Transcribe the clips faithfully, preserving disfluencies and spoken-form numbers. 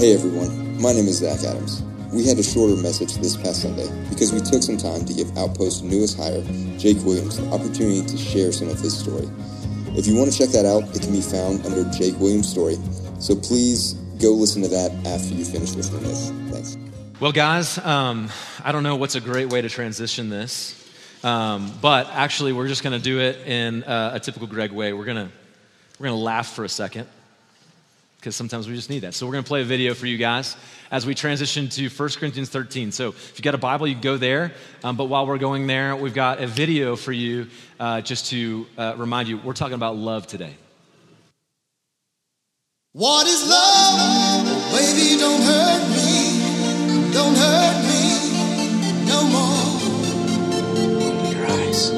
Hey everyone, my name is Zach Adams. We had a shorter message this past Sunday because we took some time to give Outpost's newest hire, Jake Williams, the opportunity to share some of his story. If you want to check that out, it can be found under Jake Williams' story. So please go listen to that after you finish listening to this. Thanks. Well, guys, um, I don't know what's a great way to transition this, um, but actually we're just going to do it in uh, a typical Greg way. We're going to we're going to laugh for a second, because sometimes we just need that. So we're going to play a video for you guys as we transition to First Corinthians thirteen. So if you've got a Bible, you can go there. Um, but while we're going there, we've got a video for you uh, just to uh, remind you, we're talking about love today. What is love? Baby, don't hurt me. Don't hurt me no more. Open your eyes.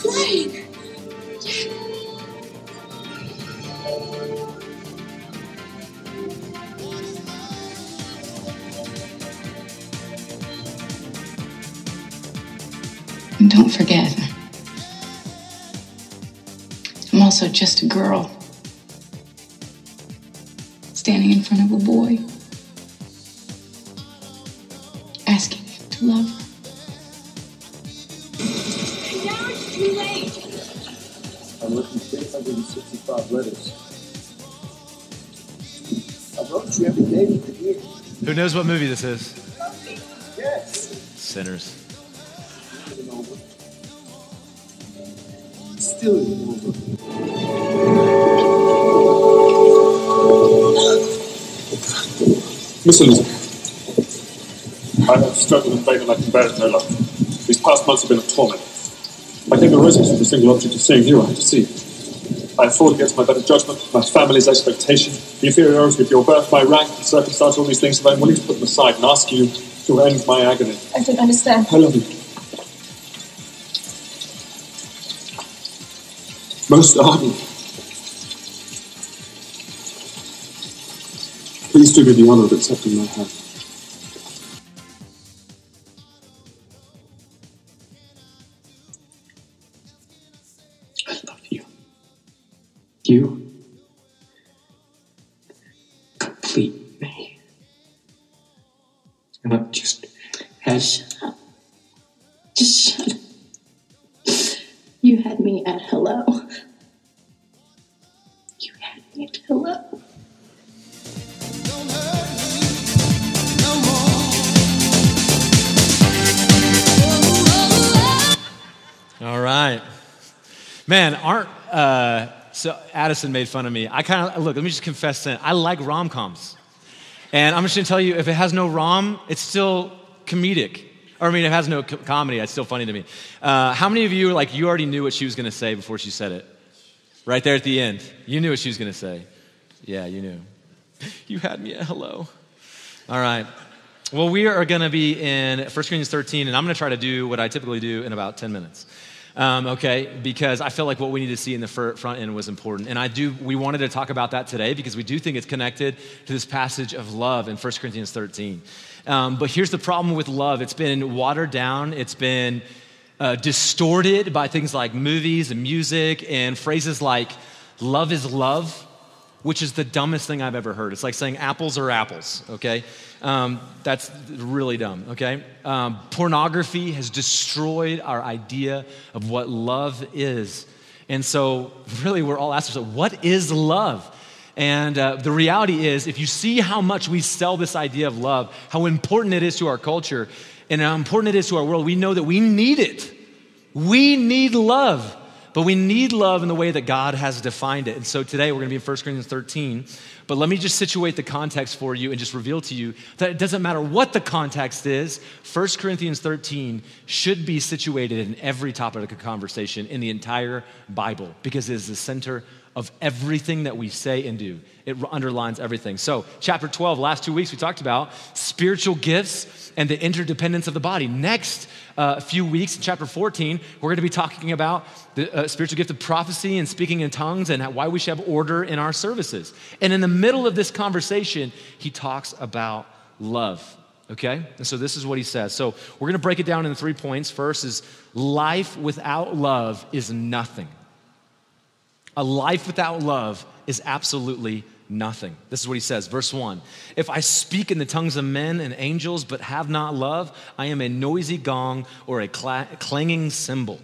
Flying. Yeah. And don't forget, I'm also just a girl standing in front of a boy, asking him to love her. I'm written six hundred sixty-five letters. I wrote you every day of the year. Who knows what movie this is? Yes. Sinners. Still isn't over. Listen, I have struggled in faith and I can bear it no longer. These past months have been a torment. I take a residence with a single object of seeing you, I have to see you. I have fought against my better judgment, my family's expectation, the inferiority of your birth, my rank, and circumstance, all these things, and I'm willing to put them aside and ask you to end my agony. I don't understand. I love you. Most ardently. Please do me the honour of accepting my hand. You complete me. And I'm just as shut up. Just shut up. You had me at hello. You had me at hello. Don't hurt me no more. All right. Man, aren't uh So Addison made fun of me. I kind of, look, let me just confess sin. I like rom-coms. And I'm just going to tell you, if it has no rom, it's still comedic. Or I mean, if it has no co- comedy, it's still funny to me. Uh, how many of you, like, you already knew what she was going to say before she said it? Right there at the end. You knew what she was going to say. Yeah, you knew. You had me at hello. All right. Well, we are going to be in First Corinthians thirteen, and I'm going to try to do what I typically do in about ten minutes. Um, okay, because I feel like what we need to see in the front end was important. And I do, we wanted to talk about that today because we do think it's connected to this passage of love in First Corinthians thirteen. Um, but here's the problem with love. It's been watered down. It's been uh, distorted by things like movies and music and phrases like love is love, which is the dumbest thing I've ever heard. It's like saying apples are apples, okay? Um, that's really dumb, okay? Um, pornography has destroyed our idea of what love is. And so really we're all asking ourselves, what is love? And uh, the reality is, if you see how much we sell this idea of love, how important it is to our culture and how important it is to our world, we know that we need it. We need love. But we need love in the way that God has defined it. And so today we're going to be in First Corinthians thirteen. But let me just situate the context for you and just reveal to you that it doesn't matter what the context is. First Corinthians thirteen should be situated in every topic of conversation in the entire Bible because it is the center of everything that we say and do. It underlines everything. So chapter twelve, last two weeks, we talked about spiritual gifts and the interdependence of the body. Next uh, few weeks, chapter fourteen, we're going to be talking about the uh, spiritual gift of prophecy and speaking in tongues and how, why we should have order in our services. And in the middle of this conversation, he talks about love. okay? And so this is what he says. So we're gonna break it down into three points. First is life without love is nothing. A life without love is absolutely nothing. This is what he says, verse one. If I speak in the tongues of men and angels but have not love, I am a noisy gong or a cla- clanging cymbal.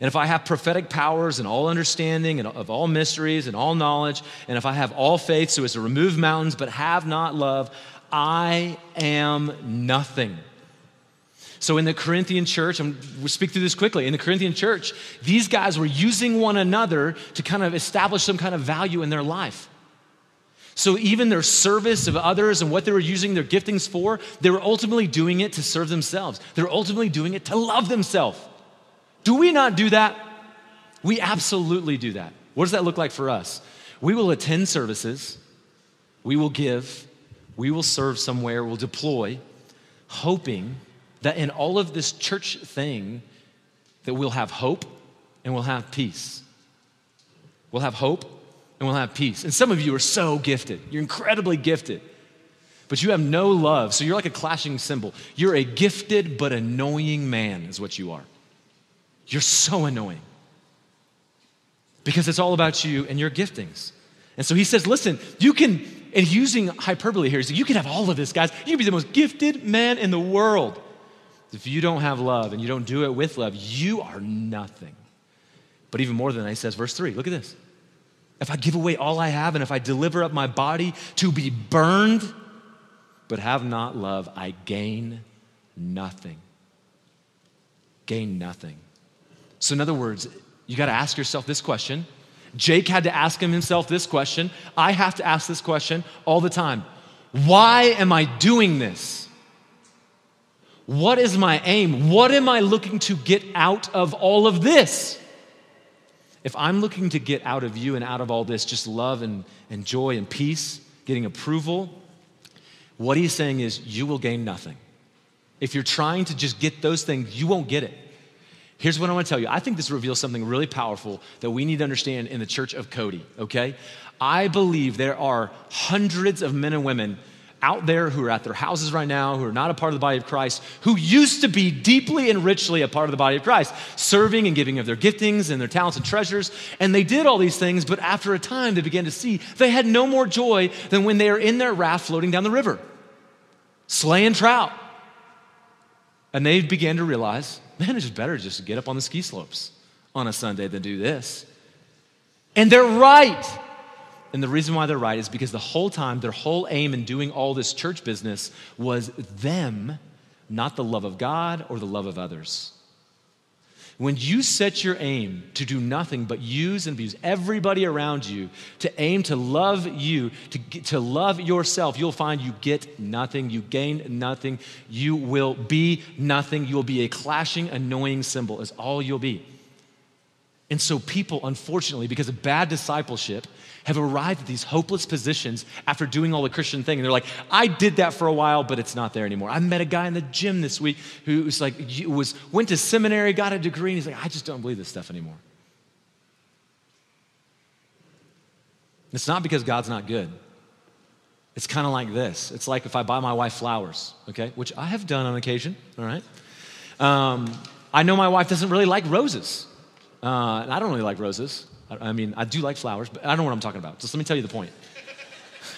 And if I have prophetic powers and all understanding and of all mysteries and all knowledge, and if I have all faith so as to remove mountains but have not love, I am nothing. So in the Corinthian church, and we'll speak through this quickly, in the Corinthian church, these guys were using one another to kind of establish some kind of value in their life. So even their service of others and what they were using their giftings for, they were ultimately doing it to serve themselves. They were ultimately doing it to love themselves. Do we not do that? We absolutely do that. What does that look like for us? We will attend services, we will give, we will serve somewhere, we'll deploy, hoping that in all of this church thing that we'll have hope and we'll have peace. We'll have hope and we'll have peace. And some of you are so gifted. You're incredibly gifted, but you have no love. So you're like a clashing cymbal. You're a gifted but annoying man is what you are. You're so annoying because it's all about you and your giftings. And so he says, listen, you can, and using hyperbole here, he's like, you can have all of this, guys. You can be the most gifted man in the world. If you don't have love and you don't do it with love, you are nothing. But even more than that, he says, verse three, look at this. If I give away all I have and if I deliver up my body to be burned, but have not love, I gain nothing. Gain nothing. So in other words, you gotta ask yourself this question. Jake had to ask him himself this question. I have to ask this question all the time. Why am I doing this? What is my aim? What am I looking to get out of all of this? If I'm looking to get out of you and out of all this, just love and, and joy and peace, getting approval, what he's saying is you will gain nothing. If you're trying to just get those things, you won't get it. Here's what I want to tell you. I think this reveals something really powerful that we need to understand in the church of Cody, okay? I believe there are hundreds of men and women out there who are at their houses right now, who are not a part of the body of Christ, who used to be deeply and richly a part of the body of Christ, serving and giving of their giftings and their talents and treasures. And they did all these things, but after a time, they began to see they had no more joy than when they are in their raft floating down the river, slaying trout. And they began to realize, man, it's better just to get up on the ski slopes on a Sunday than do this. And they're right. And the reason why they're right is because the whole time, their whole aim in doing all this church business was them, not the love of God or the love of others. When you set your aim to do nothing but use and abuse everybody around you, to aim to love you, to, to love yourself, you'll find you get nothing, you gain nothing, you will be nothing, you'll be a clashing, annoying cymbal is all you'll be. And so people, unfortunately, because of bad discipleship, have arrived at these hopeless positions after doing all the Christian thing. And they're like, I did that for a while, but it's not there anymore. I met a guy in the gym this week who was like, was, went to seminary, got a degree, and he's like, I just don't believe this stuff anymore. And it's not because God's not good. It's kind of like this. It's like if I buy my wife flowers, okay, which I have done on occasion, all right? Um, I know my wife doesn't really like roses. Uh, and I don't really like roses. I, I mean, I do like flowers, but I don't know what I'm talking about. Just let me tell you the point,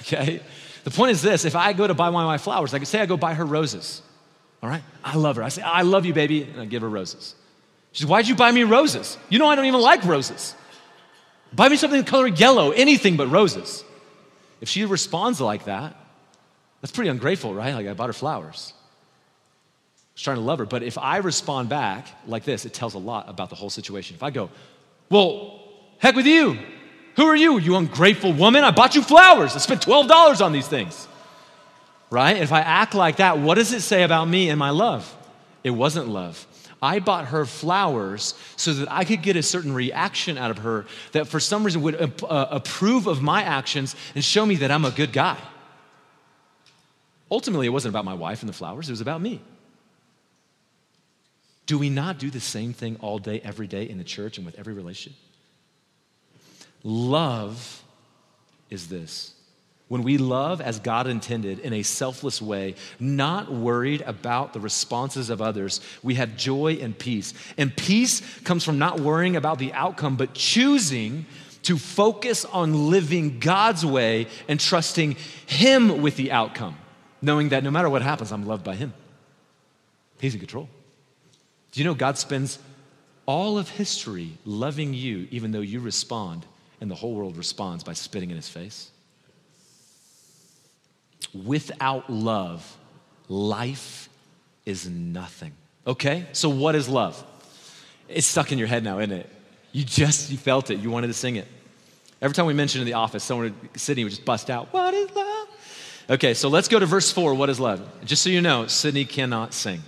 okay? The point is this. If I go to buy one of my flowers, like say I go buy her roses, all right? I love her. I say, I love you, baby, and I give her roses. She says, why'd you buy me roses? You know I don't even like roses. Buy me something in the color yellow, anything but roses. If she responds like that, that's pretty ungrateful, right? Like I bought her flowers. I was trying to love her, but if I respond back like this, it tells a lot about the whole situation. If I go, well, heck with you. Who are you? You ungrateful woman. I bought you flowers. I spent twelve dollars on these things, right? And if I act like that, what does it say about me and my love? It wasn't love. I bought her flowers so that I could get a certain reaction out of her that for some reason would uh, approve of my actions and show me that I'm a good guy. Ultimately, it wasn't about my wife and the flowers. It was about me. Do we not do the same thing all day, every day in the church and with every relationship? Love is this. When we love as God intended in a selfless way, not worried about the responses of others, we have joy and peace. And peace comes from not worrying about the outcome, but choosing to focus on living God's way and trusting Him with the outcome, knowing that no matter what happens, I'm loved by Him. He's in control. Do you know God spends all of history loving you, even though you respond and the whole world responds by spitting in His face? Without love, life is nothing. Okay, so what is love? It's stuck in your head now, isn't it? You just, you felt it. You wanted to sing it. Every time we mentioned in the office, someone, Sydney would just bust out, what is love? Okay, so let's go to verse four, what is love? Just so you know, Sydney cannot sing.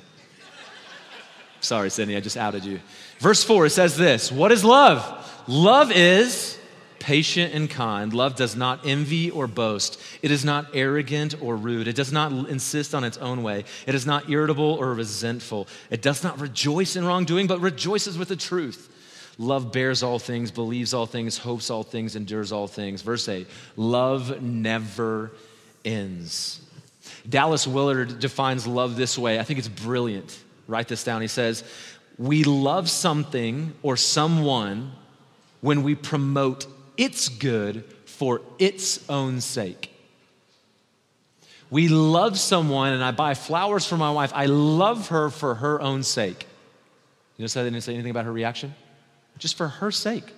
Sorry, Sydney, I just outed you. Verse four, it says this, what is love? Love is patient and kind. Love does not envy or boast. It is not arrogant or rude. It does not insist on its own way. It is not irritable or resentful. It does not rejoice in wrongdoing, but rejoices with the truth. Love bears all things, believes all things, hopes all things, endures all things. Verse eight, love never ends. Dallas Willard defines love this way. I think it's brilliant. Write this down. He says, we love something or someone when we promote it's good for its own sake. We love someone, and I buy flowers for my wife. I love her for her own sake. You notice how they didn't say anything about her reaction? Just for her sake.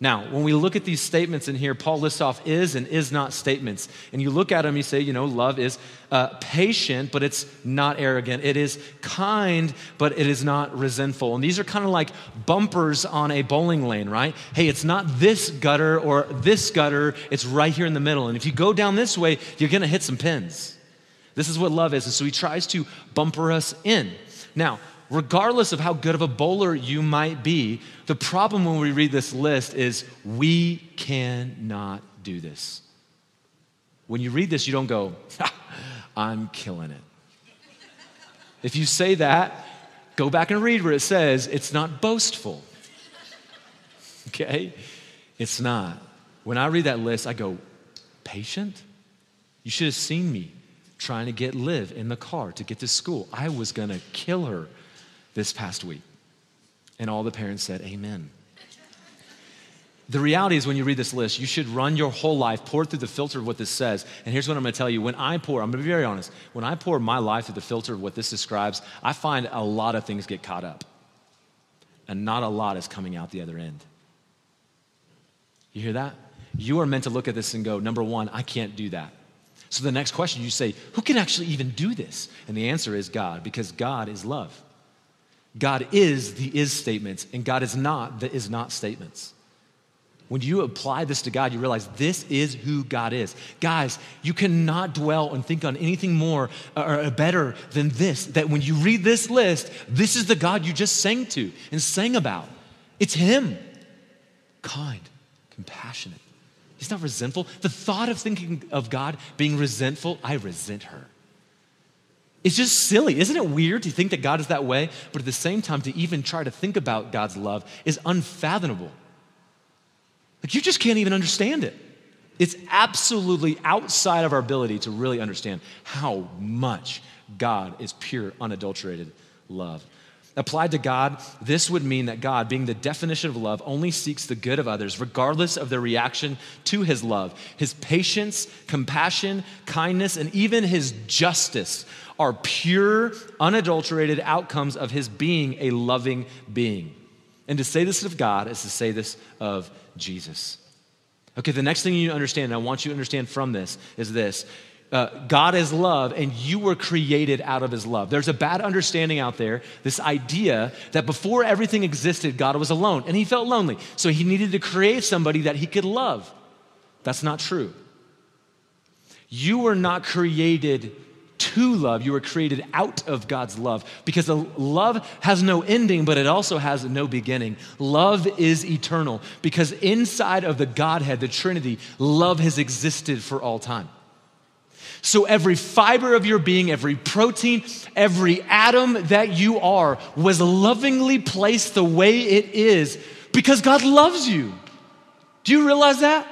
Now, when we look at these statements in here, Paul lists off is and is not statements. And you look at them, you say, you know, love is uh, patient, but it's not arrogant. It is kind, but it is not resentful. And these are kind of like bumpers on a bowling lane, right? Hey, it's not this gutter or this gutter. It's right here in the middle. And if you go down this way, you're going to hit some pins. This is what love is. And so he tries to bumper us in. Now, regardless of how good of a bowler you might be, the problem when we read this list is we cannot do this. When you read this, you don't go, ha, I'm killing it. If you say that, go back and read where it says it's not boastful. Okay? It's not. When I read that list, I go, patient? You should have seen me trying to get Liv in the car to get to school. I was going to kill her this past week. And all the parents said, amen. The reality is when you read this list, you should run your whole life, pour through the filter of what this says. And here's what I'm gonna tell you. When I pour, I'm gonna be very honest. When I pour my life through the filter of what this describes, I find a lot of things get caught up. And not a lot is coming out the other end. You hear that? You are meant to look at this and go, number one, I can't do that. So the next question you say, who can actually even do this? And the answer is God, because God is love. God is the is statements, and God is not the is not statements. When you apply this to God, you realize this is who God is. Guys, you cannot dwell and think on anything more or better than this, that when you read this list, this is the God you just sang to and sang about. It's Him. Kind, compassionate. He's not resentful. The thought of thinking of God being resentful, I resent her. It's just silly. Isn't it weird to think that God is that way? But at the same time, to even try to think about God's love is unfathomable. Like, you just can't even understand it. It's absolutely outside of our ability to really understand how much God is pure, unadulterated love. Applied to God, this would mean that God, being the definition of love, only seeks the good of others, regardless of their reaction to His love. His patience, compassion, kindness, and even His justice are pure, unadulterated outcomes of His being a loving being. And to say this of God is to say this of Jesus. Okay, the next thing you understand, and I want you to understand from this, is this. Uh, God is love, and you were created out of His love. There's a bad understanding out there, this idea that before everything existed, God was alone, and He felt lonely. So He needed to create somebody that He could love. That's not true. You were not created to love. You were created out of God's love, because love has no ending, but it also has no beginning. Love is eternal, because inside of the Godhead, the Trinity, love has existed for all time. So every fiber of your being, every protein, every atom that you are was lovingly placed the way it is because God loves you. Do you realize that?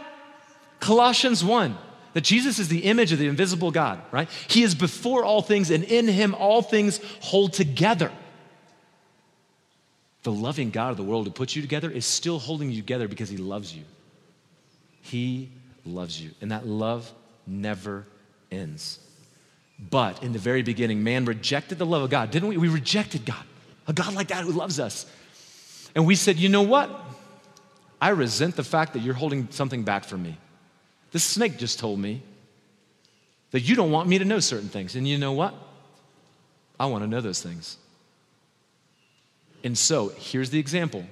Colossians one, that Jesus is the image of the invisible God, right? He is before all things, and in him all things hold together. The loving God of the world who puts you together is still holding you together because he loves you. He loves you, and that love never ends. But in the very beginning, man rejected the love of God, didn't we? We rejected God, a God like that who loves us. And we said, you know what? I resent the fact that you're holding something back from me. This snake just told me that you don't want me to know certain things. And you know what? I want to know those things. And so here's the example.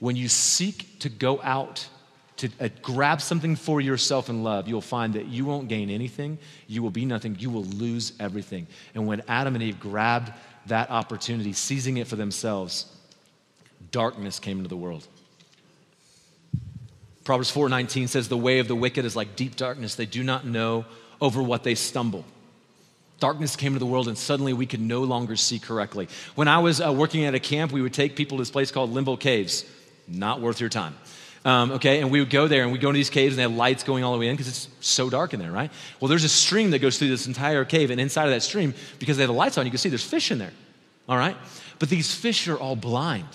When you seek to go out to uh, grab something for yourself in love, you'll find that you won't gain anything, you will be nothing, you will lose everything. And when Adam and Eve grabbed that opportunity, seizing it for themselves, darkness came into the world. Proverbs four nineteen says, the way of the wicked is like deep darkness. They do not know over what they stumble. Darkness came into the world, and suddenly we could no longer see correctly. When I was uh, working at a camp, we would take people to this place called Limbo Caves. Not worth your time. Um, okay, and we would go there, and we'd go into these caves, and they had lights going all the way in because it's so dark in there, right? Well, there's a stream that goes through this entire cave, and inside of that stream, because they had the lights on, you can see there's fish in there, all right? But these fish are all blind.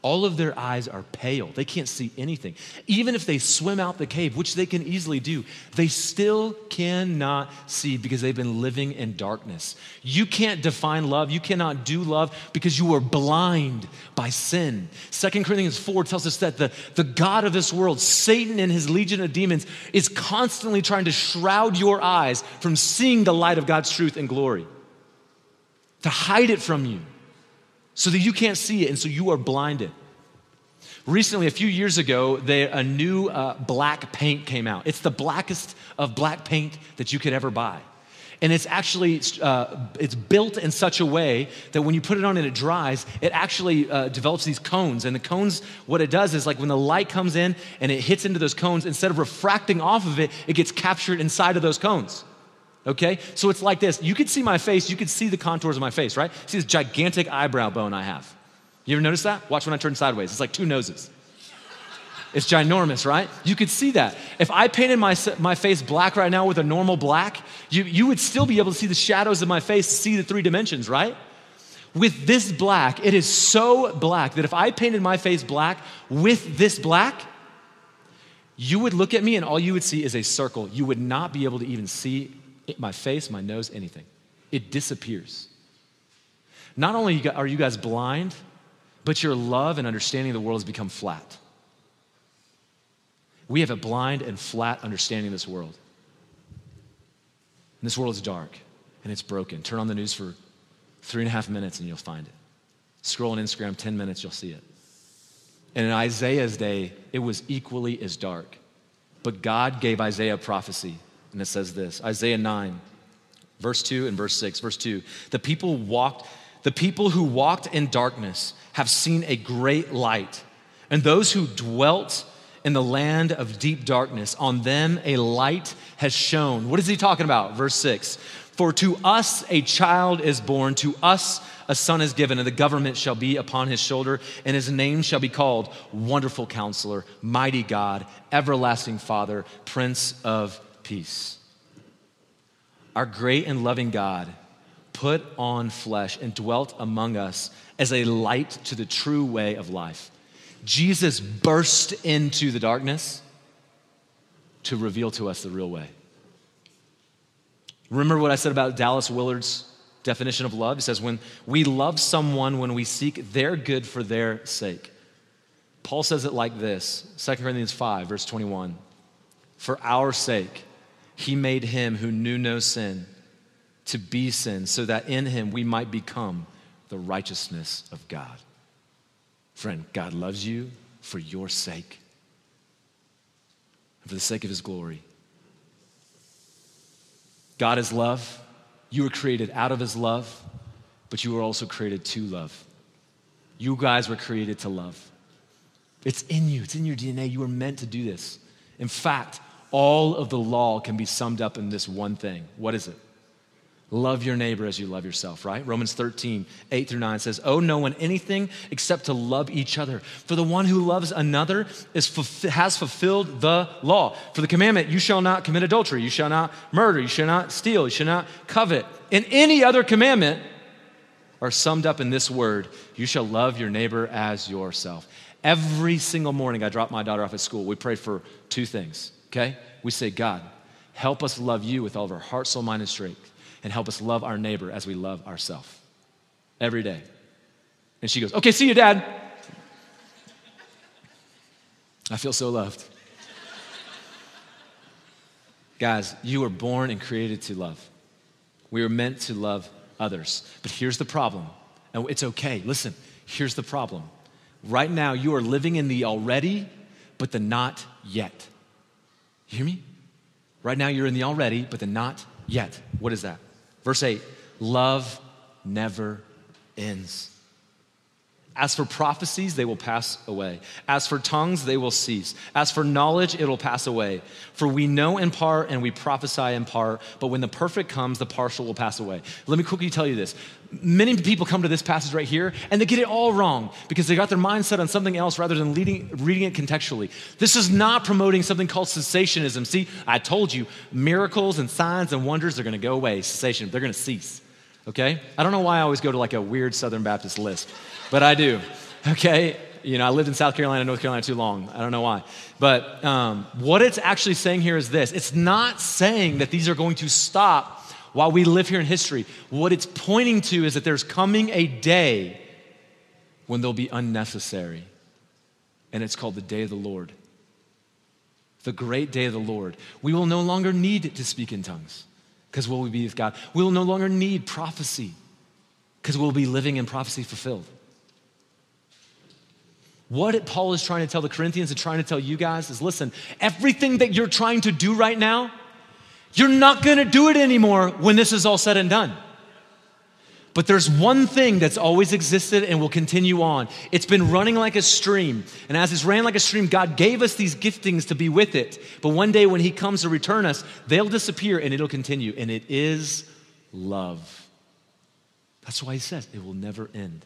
All of their eyes are pale. They can't see anything. Even if they swim out the cave, which they can easily do, they still cannot see because they've been living in darkness. You can't define love. You cannot do love because you were blind by sin. Second Corinthians four tells us that the, the God of this world, Satan and his legion of demons, is constantly trying to shroud your eyes from seeing the light of God's truth and glory, to hide it from you, so that you can't see it, and so you are blinded. Recently, a few years ago, they, a new uh, black paint came out. It's the blackest of black paint that you could ever buy. And it's actually, uh, it's built in such a way that when you put it on and it dries, it actually uh, develops these cones. And the cones, what it does is, like, when the light comes in and it hits into those cones, instead of refracting off of it, it gets captured inside of those cones. Okay, so it's like this. You can see my face. You can see the contours of my face, right? See this gigantic eyebrow bone I have. You ever notice that? Watch when I turn sideways. It's like two noses. It's ginormous, right? You could see that. If I painted my my face black right now with a normal black, you, you would still be able to see the shadows of my face, see the three dimensions, right? With this black, it is so black that if I painted my face black with this black, you would look at me and all you would see is a circle. You would not be able to even see my face, my nose, anything. It disappears. Not only are you guys blind, but your love and understanding of the world has become flat. We have a blind and flat understanding of this world. And this world is dark and it's broken. Turn on the news for three and a half minutes and you'll find it. Scroll on Instagram, ten minutes, you'll see it. And in Isaiah's day, it was equally as dark. But God gave Isaiah a prophecy. And it says this, Isaiah nine, verse two and verse six. Verse two, the people walked, the people who walked in darkness have seen a great light. And those who dwelt in the land of deep darkness, on them a light has shone. What is he talking about? Verse six, for to us a child is born, to us a son is given, and the government shall be upon his shoulder, and his name shall be called Wonderful Counselor, Mighty God, Everlasting Father, Prince of Peace. Our great and loving God put on flesh and dwelt among us as a light to the true way of life. Jesus burst into the darkness to reveal to us the real way. Remember what I said about Dallas Willard's definition of love? It says, when we love someone, when we seek their good for their sake. Paul says it like this, Second Corinthians five, verse twenty-one, for our sake, he made him who knew no sin to be sin, so that in him we might become the righteousness of God. Friend, God loves you for your sake and for the sake of his glory. God is love. You were created out of his love, but you were also created to love. You guys were created to love. It's in you. It's in your D N A. You were meant to do this. In fact, all of the law can be summed up in this one thing. What is it? Love your neighbor as you love yourself, right? Romans thirteen, eight through nine says, owe no one anything except to love each other. For the one who loves another is fulf- has fulfilled the law. For the commandment, you shall not commit adultery, you shall not murder, you shall not steal, you shall not covet. And any other commandment are summed up in this word, you shall love your neighbor as yourself. Every single morning I drop my daughter off at school, we pray for two things, okay? We say, God, help us love you with all of our heart, soul, mind, and strength. And help us love our neighbor as we love ourselves every day. And she goes, okay, see you, Dad. I feel so loved. Guys, you were born and created to love. We were meant to love others. But here's the problem. And it's okay. Listen, here's the problem. Right now, you are living in the already, but the not yet. You hear me? Right now, you're in the already, but the not yet. What is that? Verse eight, love never ends. As for prophecies, they will pass away. As for tongues, they will cease. As for knowledge, it'll pass away. For we know in part and we prophesy in part, but when the perfect comes, the partial will pass away. Let me quickly tell you this. Many people come to this passage right here and they get it all wrong because they got their mindset on something else rather than leading, reading it contextually. This is not promoting something called cessationism. See, I told you, miracles and signs and wonders are gonna go away. Cessation, they're gonna cease. Okay? I don't know why I always go to like a weird Southern Baptist list, but I do, okay? You know, I lived in South Carolina, North Carolina too long. I don't know why. But um, what it's actually saying here is this. It's not saying that these are going to stop while we live here in history. What it's pointing to is that there's coming a day when they'll be unnecessary, and it's called the day of the Lord, the great day of the Lord. We will no longer need to speak in tongues. Because will we be with God? We will no longer need prophecy because we'll be living in prophecy fulfilled. What Paul is trying to tell the Corinthians and trying to tell you guys is, listen, everything that you're trying to do right now, you're not going to do it anymore when this is all said and done. But there's one thing that's always existed and will continue on. It's been running like a stream. And as it's ran like a stream, God gave us these giftings to be with it. But one day when he comes to return us, they'll disappear and it'll continue. And it is love. That's why he says it will never end.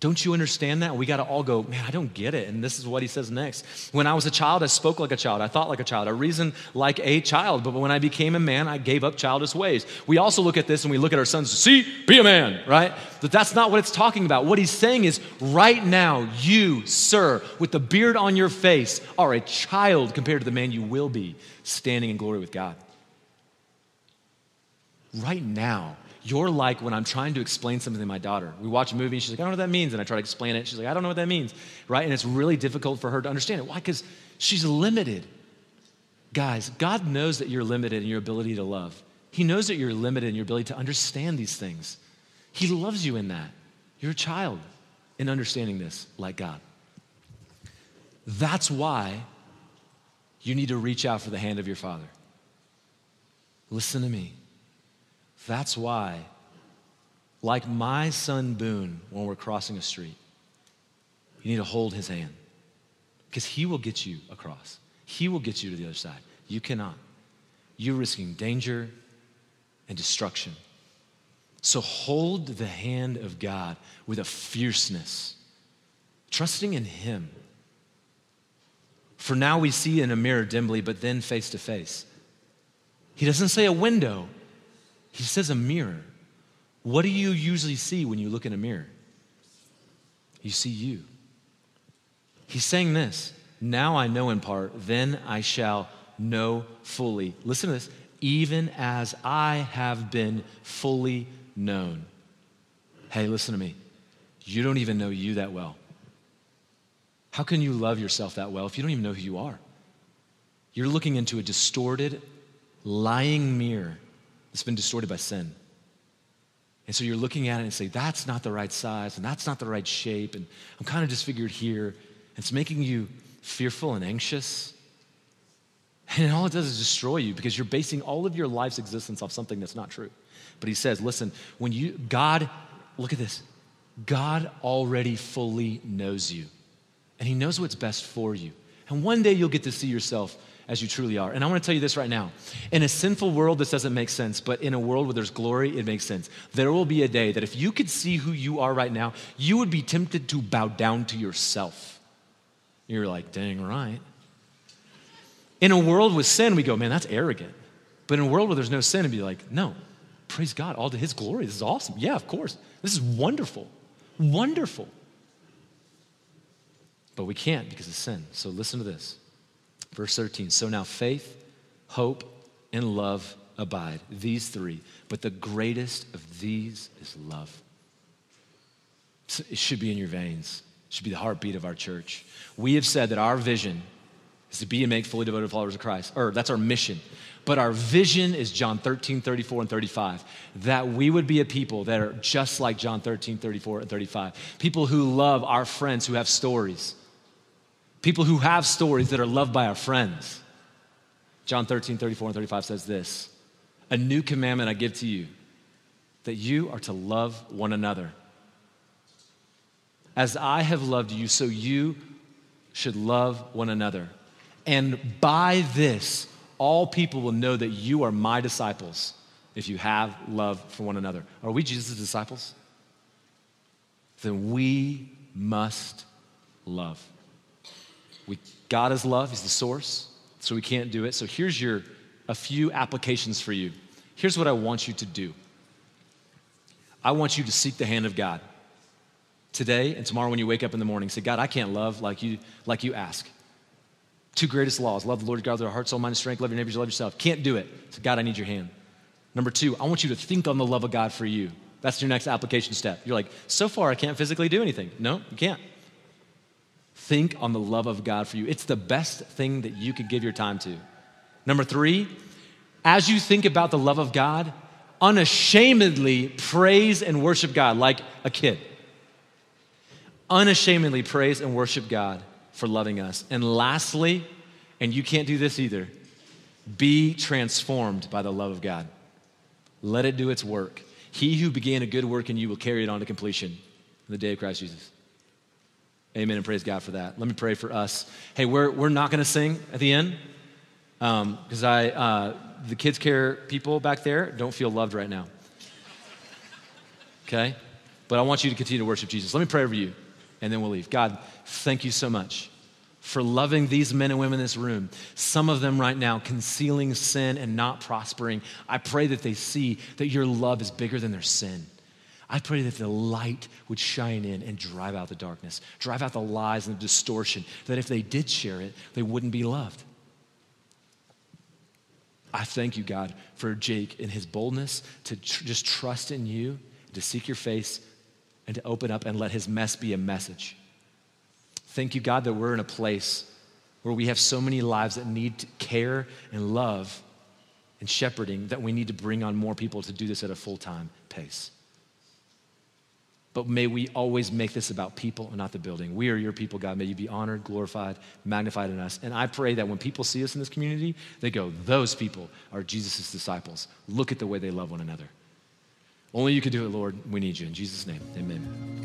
Don't you understand that? We got to all go, man, I don't get it. And this is what he says next. When I was a child, I spoke like a child. I thought like a child. I reasoned like a child. But when I became a man, I gave up childish ways. We also look at this and we look at our sons, see, be a man, right? But that's not what it's talking about. What he's saying is right now, you, sir, with the beard on your face, are a child compared to the man you will be standing in glory with God. Right now. You're like when I'm trying to explain something to my daughter. We watch a movie, and she's like, I don't know what that means. And I try to explain it. She's like, I don't know what that means, right? And it's really difficult for her to understand it. Why? Because she's limited. Guys, God knows that you're limited in your ability to love. He knows that you're limited in your ability to understand these things. He loves you in that. You're a child in understanding this like God. That's why you need to reach out for the hand of your Father. Listen to me. That's why, like my son Boone, when we're crossing a street, you need to hold his hand because he will get you across. He will get you to the other side. You cannot. You're risking danger and destruction. So hold the hand of God with a fierceness, trusting in him. For now we see in a mirror dimly, but then face to face. He doesn't say a window. He says a mirror. What do you usually see when you look in a mirror? You see you. He's saying this, now I know in part, then I shall know fully. Listen to this, even as I have been fully known. Hey, listen to me. You don't even know you that well. How can you love yourself that well if you don't even know who you are? You're looking into a distorted, lying mirror. It's been distorted by sin. And so you're looking at it and say, that's not the right size, and that's not the right shape, and I'm kind of disfigured here. And it's making you fearful and anxious. And all it does is destroy you because you're basing all of your life's existence off something that's not true. But he says, listen, when you, God, look at this. God already fully knows you, and he knows what's best for you. And one day you'll get to see yourself as you truly are. And I want to tell you this right now. In a sinful world, this doesn't make sense, but in a world where there's glory, it makes sense. There will be a day that if you could see who you are right now, you would be tempted to bow down to yourself. You're like, dang right. In a world with sin, we go, man, that's arrogant. But in a world where there's no sin, it'd be like, no, praise God, all to his glory. This is awesome. Yeah, of course. This is wonderful, wonderful. But we can't because of sin. So listen to this. Verse thirteen, so now faith, hope, and love abide, these three, but the greatest of these is love. It should be in your veins. It should be the heartbeat of our church. We have said that our vision is to be and make fully devoted followers of Christ, or that's our mission. But our vision is John thirteen, thirty-four, and thirty-five, that we would be a people that are just like John thirteen, thirty-four, and thirty-five, people who love our friends who have stories, people who have stories that are loved by our friends. John thirteen, thirty-four, and thirty-five says this, a new commandment I give to you, that you are to love one another. As I have loved you, so you should love one another. And by this, all people will know that you are my disciples if you have love for one another. Are we Jesus' disciples? Then we must love. We, God is love, he's the source, so we can't do it. So here's your a few applications for you. Here's what I want you to do. I want you to seek the hand of God today and tomorrow when you wake up in the morning. Say, God, I can't love like you, like you ask. Two greatest laws, love the Lord God with our heart, soul, mind, and strength, love your neighbors, love yourself. Can't do it. So God, I need your hand. Number two, I want you to think on the love of God for you. That's your next application step. You're like, so far I can't physically do anything. No, you can't. Think on the love of God for you. It's the best thing that you could give your time to. Number three, as you think about the love of God, unashamedly praise and worship God like a kid. Unashamedly praise and worship God for loving us. And lastly, and you can't do this either, be transformed by the love of God. Let it do its work. He who began a good work in you will carry it on to completion in the day of Christ Jesus. Amen and praise God for that. Let me pray for us. Hey, we're we're not gonna sing at the end because um, I uh, the kids care people back there don't feel loved right now, okay? But I want you to continue to worship Jesus. Let me pray over you. And then we'll leave. God, thank you so much for loving these men and women in this room, some of them right now concealing sin and not prospering. I pray that they see that your love is bigger than their sin. I pray that the light would shine in and drive out the darkness, drive out the lies and the distortion, that if they did share it, they wouldn't be loved. I thank you, God, for Jake and his boldness to tr- just trust in you, to seek your face, and to open up and let his mess be a message. Thank you, God, that we're in a place where we have so many lives that need care and love and shepherding that we need to bring on more people to do this at a full-time pace. But may we always make this about people and not the building. We are your people, God. May you be honored, glorified, magnified in us. And I pray that when people see us in this community, they go, those people are Jesus' disciples. Look at the way they love one another. Only you can do it, Lord. We need you. In Jesus' name, amen.